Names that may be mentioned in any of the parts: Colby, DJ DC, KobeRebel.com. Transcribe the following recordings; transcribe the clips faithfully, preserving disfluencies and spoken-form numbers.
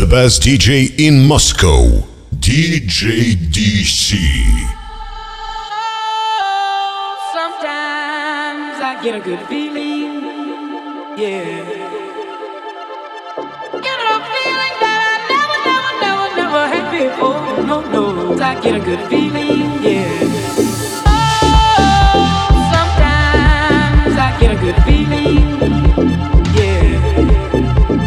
the best D J in Moscow, D J D C. Sometimes I get a good feeling, yeah. Get a feeling that I never, never, never, never had before. No, no, I get a good feeling, yeah. Oh, sometimes I get a good feeling, yeah. Get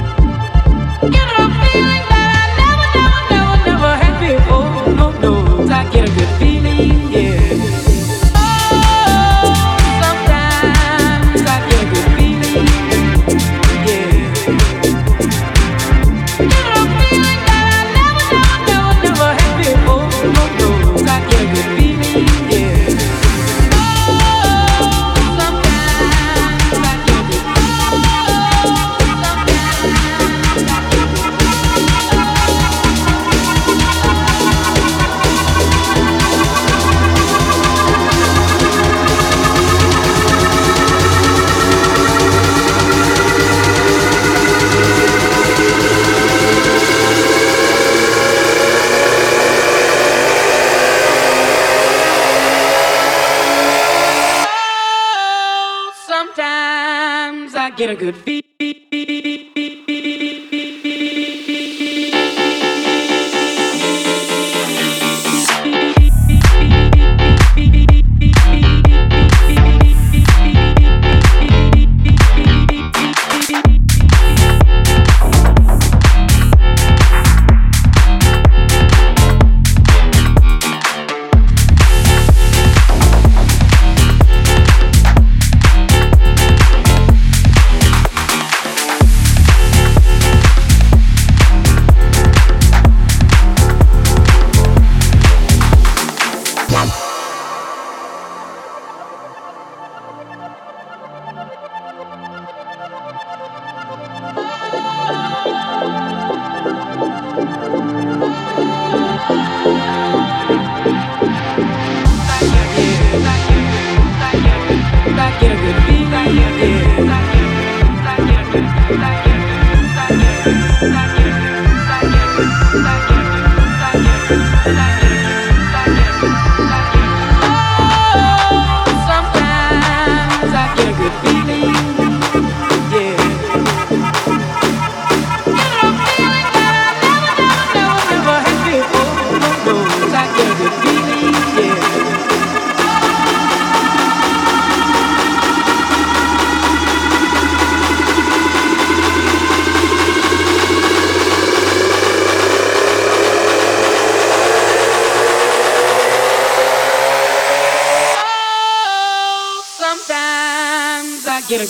a feeling that I never, never, never, never had before. No, no, I get a good feeling, yeah. Oh, sometimes I get a good feeling, yeah. Get a feeling that I never, never, never, never had before. No, no, I get a good feeling, yeah. Oh, sometimes I get a good feeling. Get a good beat. Get a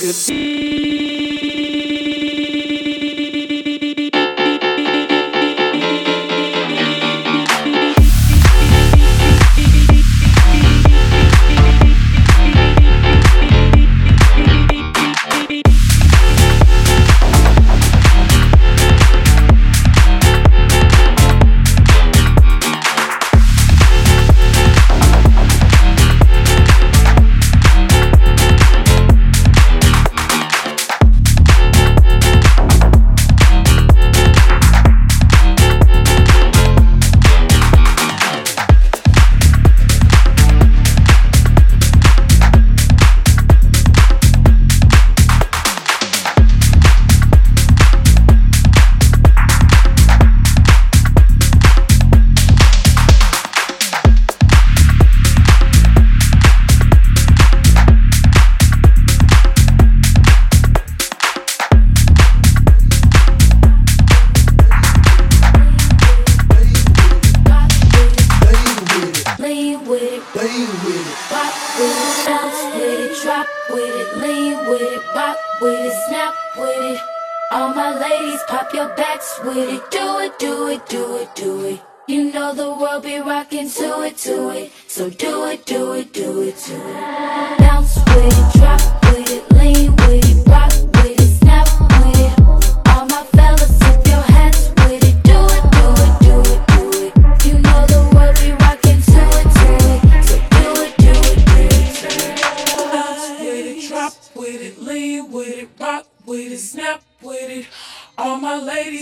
good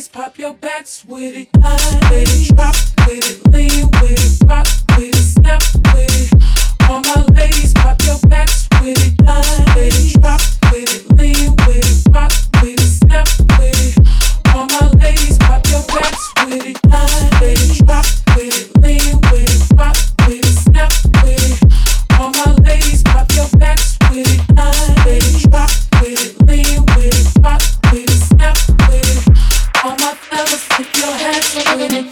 ladies, pop your backs with it. High ladies, drop with it, lean with it, rock with it, snap with it. All my ladies, pop your backs with it. High ladies, drop with it, lean with it, rock with it, snap with it. All my ladies, pop your backs with it. High ladies, drop with it, lean with it, rock with it, snap with it. All my ladies, pop your backs with it. High ladies, drop with it, lean with it, rock with it, snap with it. All my fellas, put your hands with it.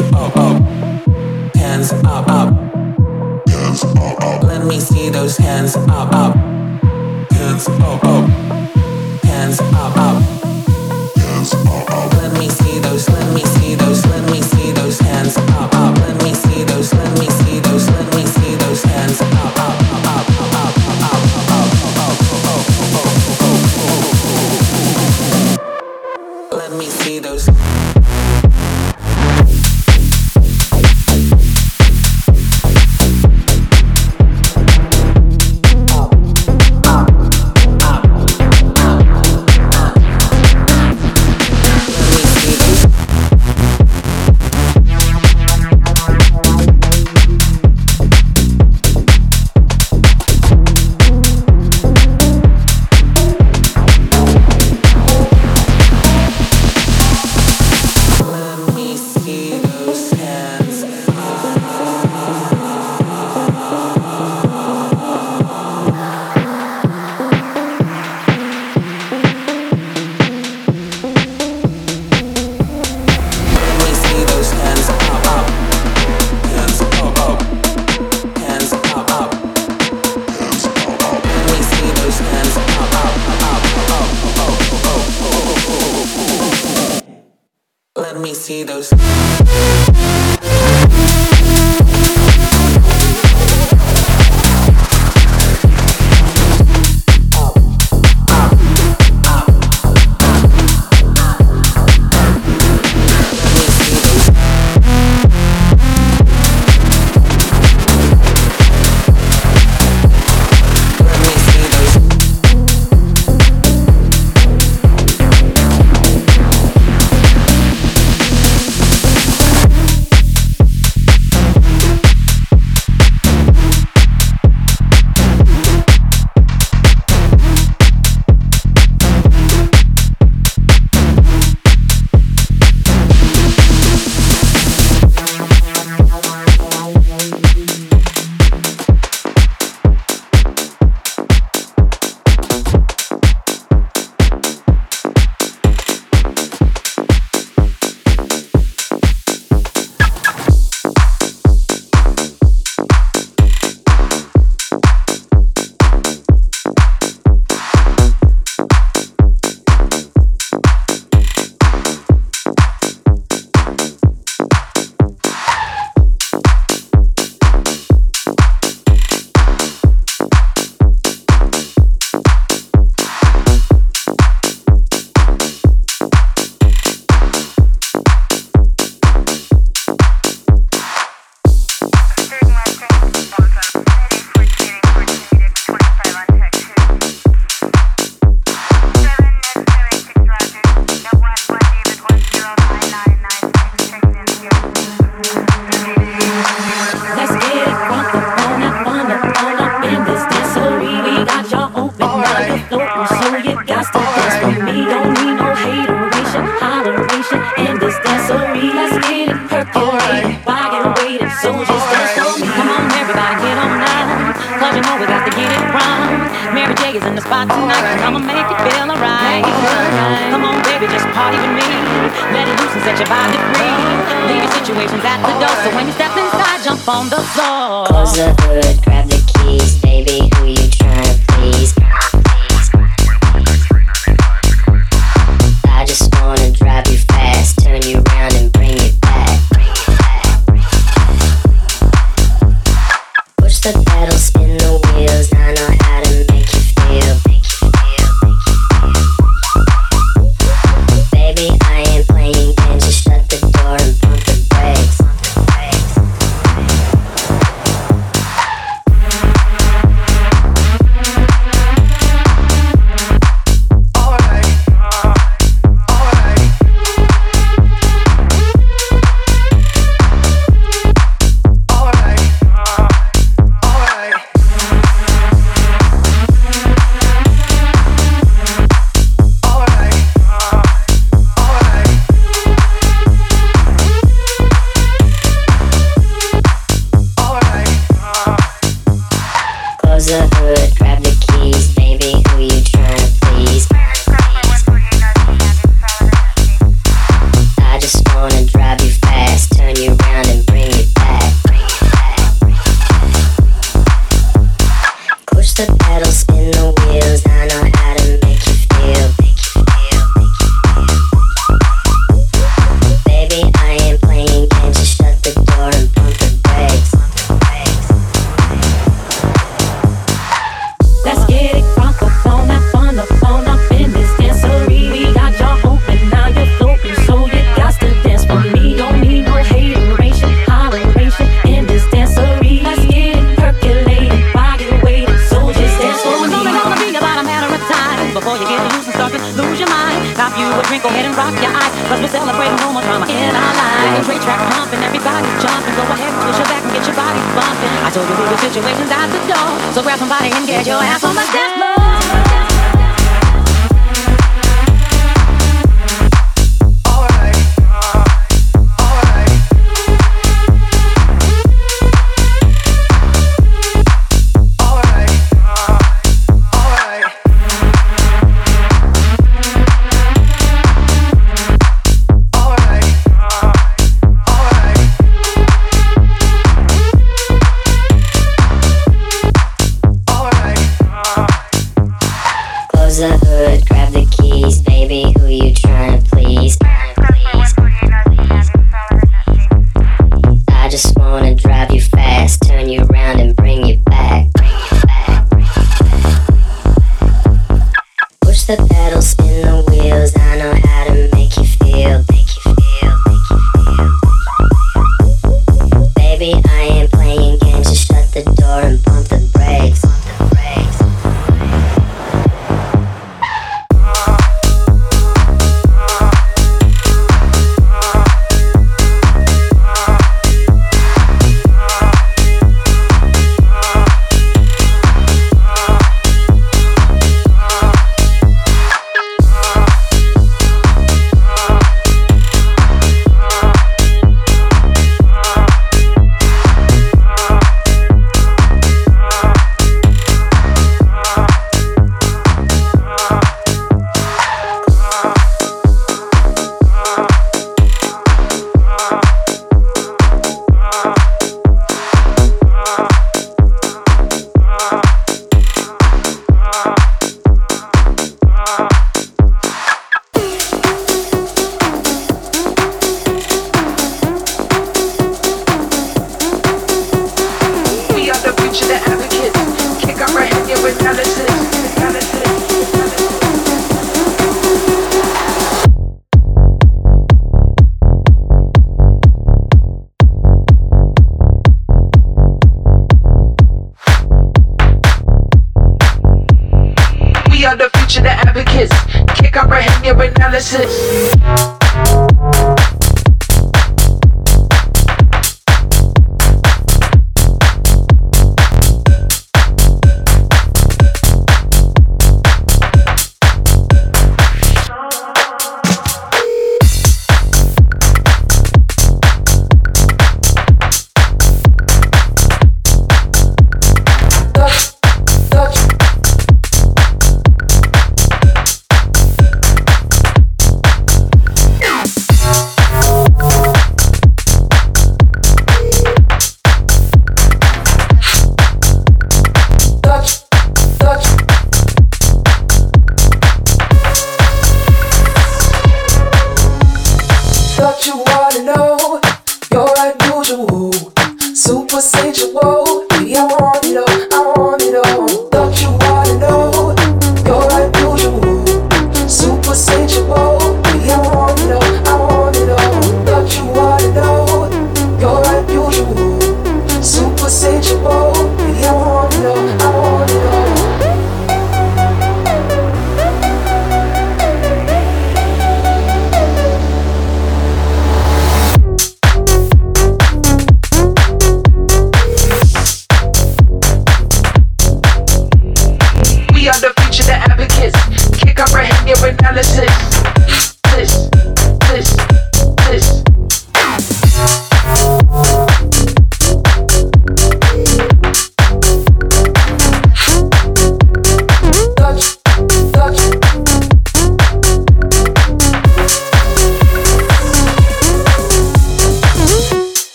hands up, up, hands up, up, hands up, up. Let me see those hands up, up, hands up, up, hands up, up, hands up, up. Let me see those, let me see those, let me see those hands up, up. Let me see those, let me see those, let me see those hands up, up, up, up, up, up, up, up, up. Let me see those. track pumping, everybody's jumping. Go ahead and push your back and get your body bumping. I told you we were situations out the door, so grab somebody and get your ass on the dance floor.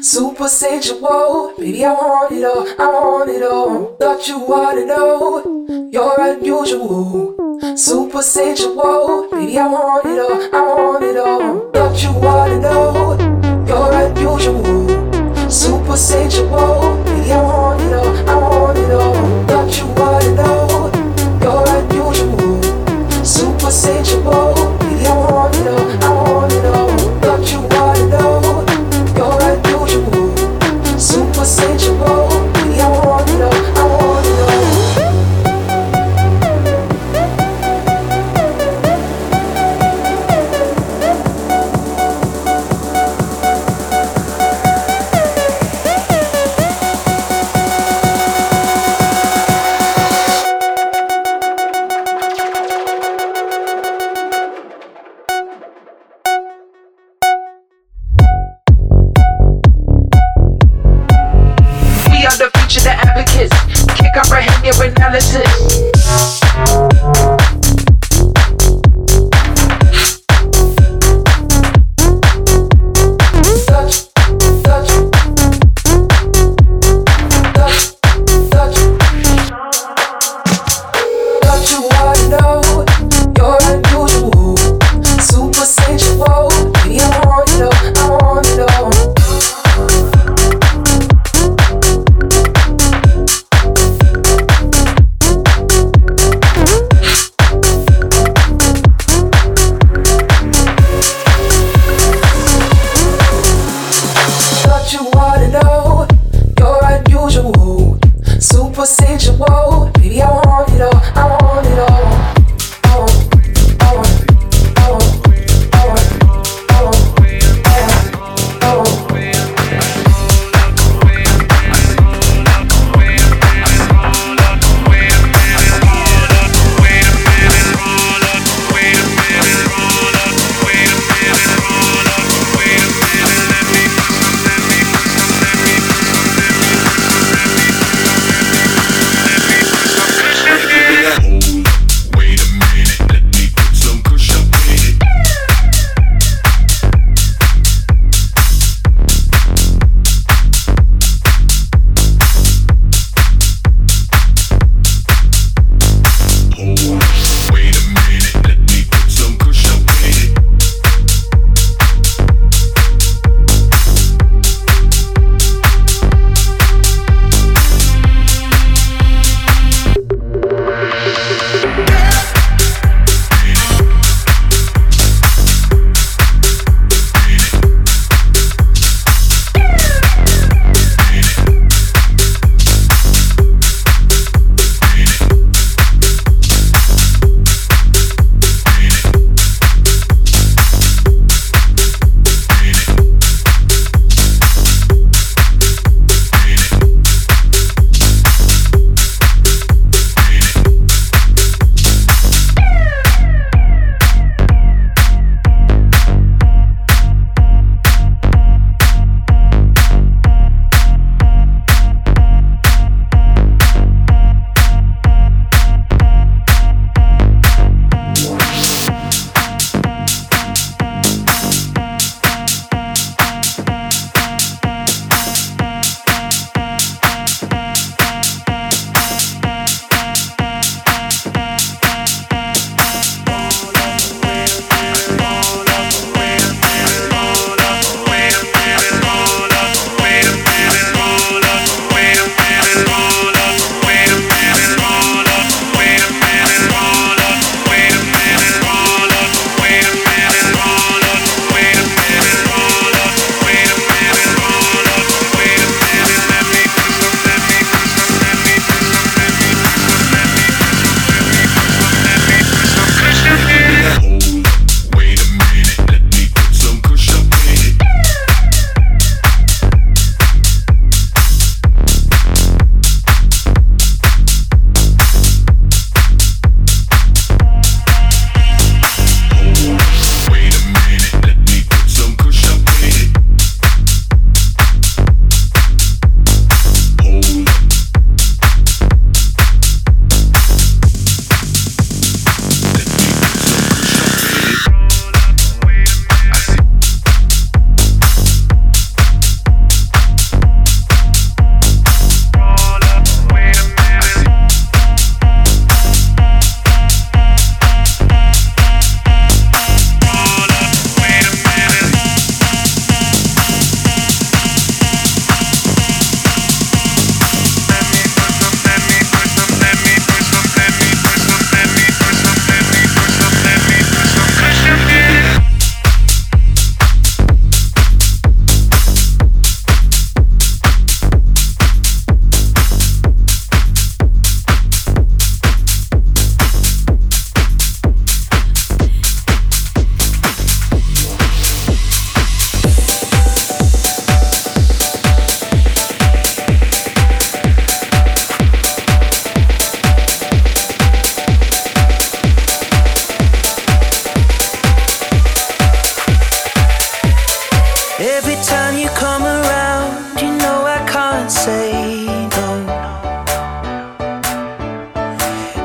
Super sensual, we are. comprehended analysis.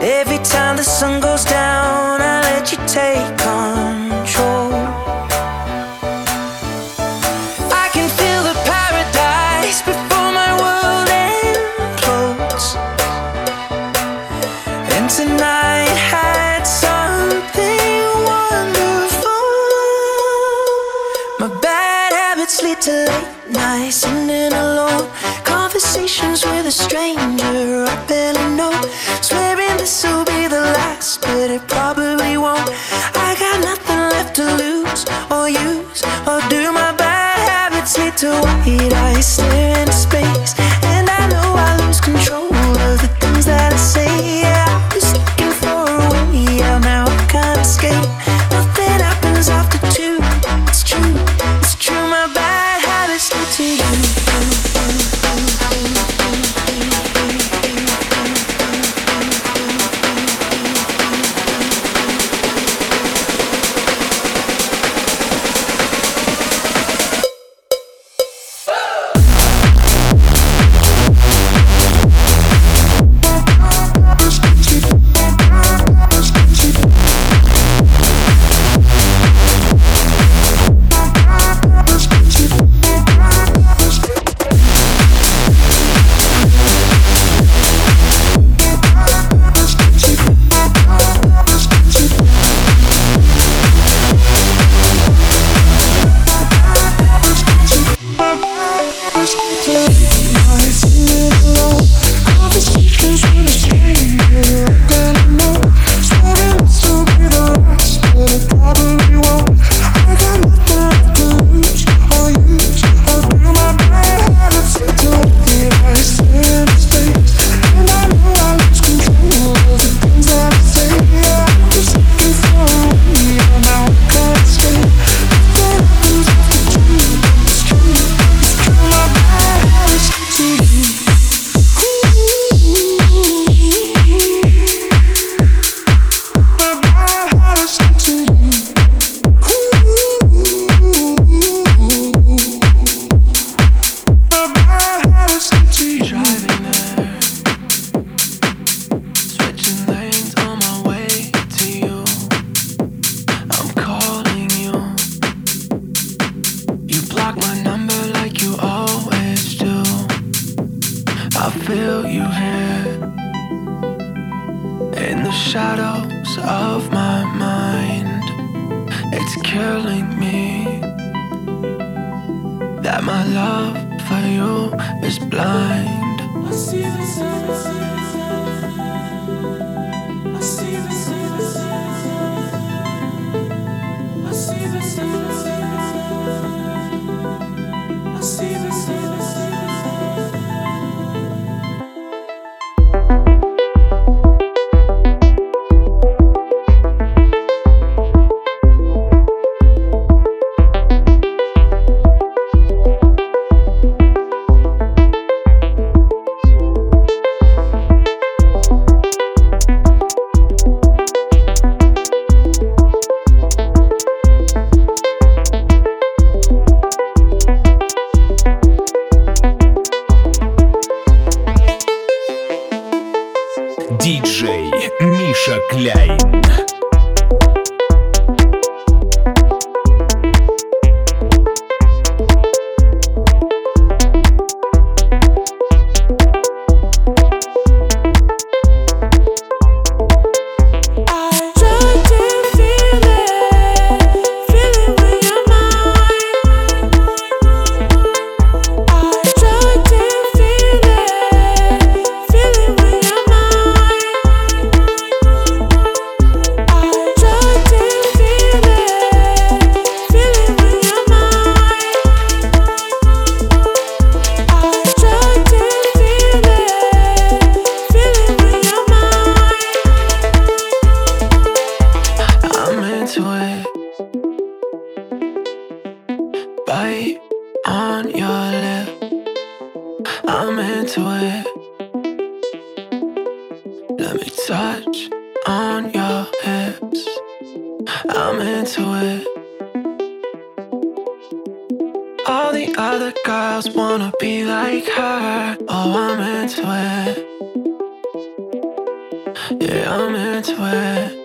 Every time the sun goes down, I let you take control. I can feel the paradise before my world implodes. And tonight had something wonderful. My bad habits lead to late nights, sitting alone, conversations with a stranger I barely know. Swearing this will be the last, but it probably won't. I got nothing left to lose or use or do. My bad habits lead to white eyes staring into space, and I know I lose control of the things that I say. Yeah, I was looking for a way, yeah, now I can't escape. Nothing happens after two, it's true, it's true. My bad habits lead to you. Диджей Миша Кляйн. Yeah, I'm here to wait.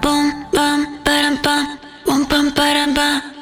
Bum bum ba-dum bum, bum bum ba-dum bum.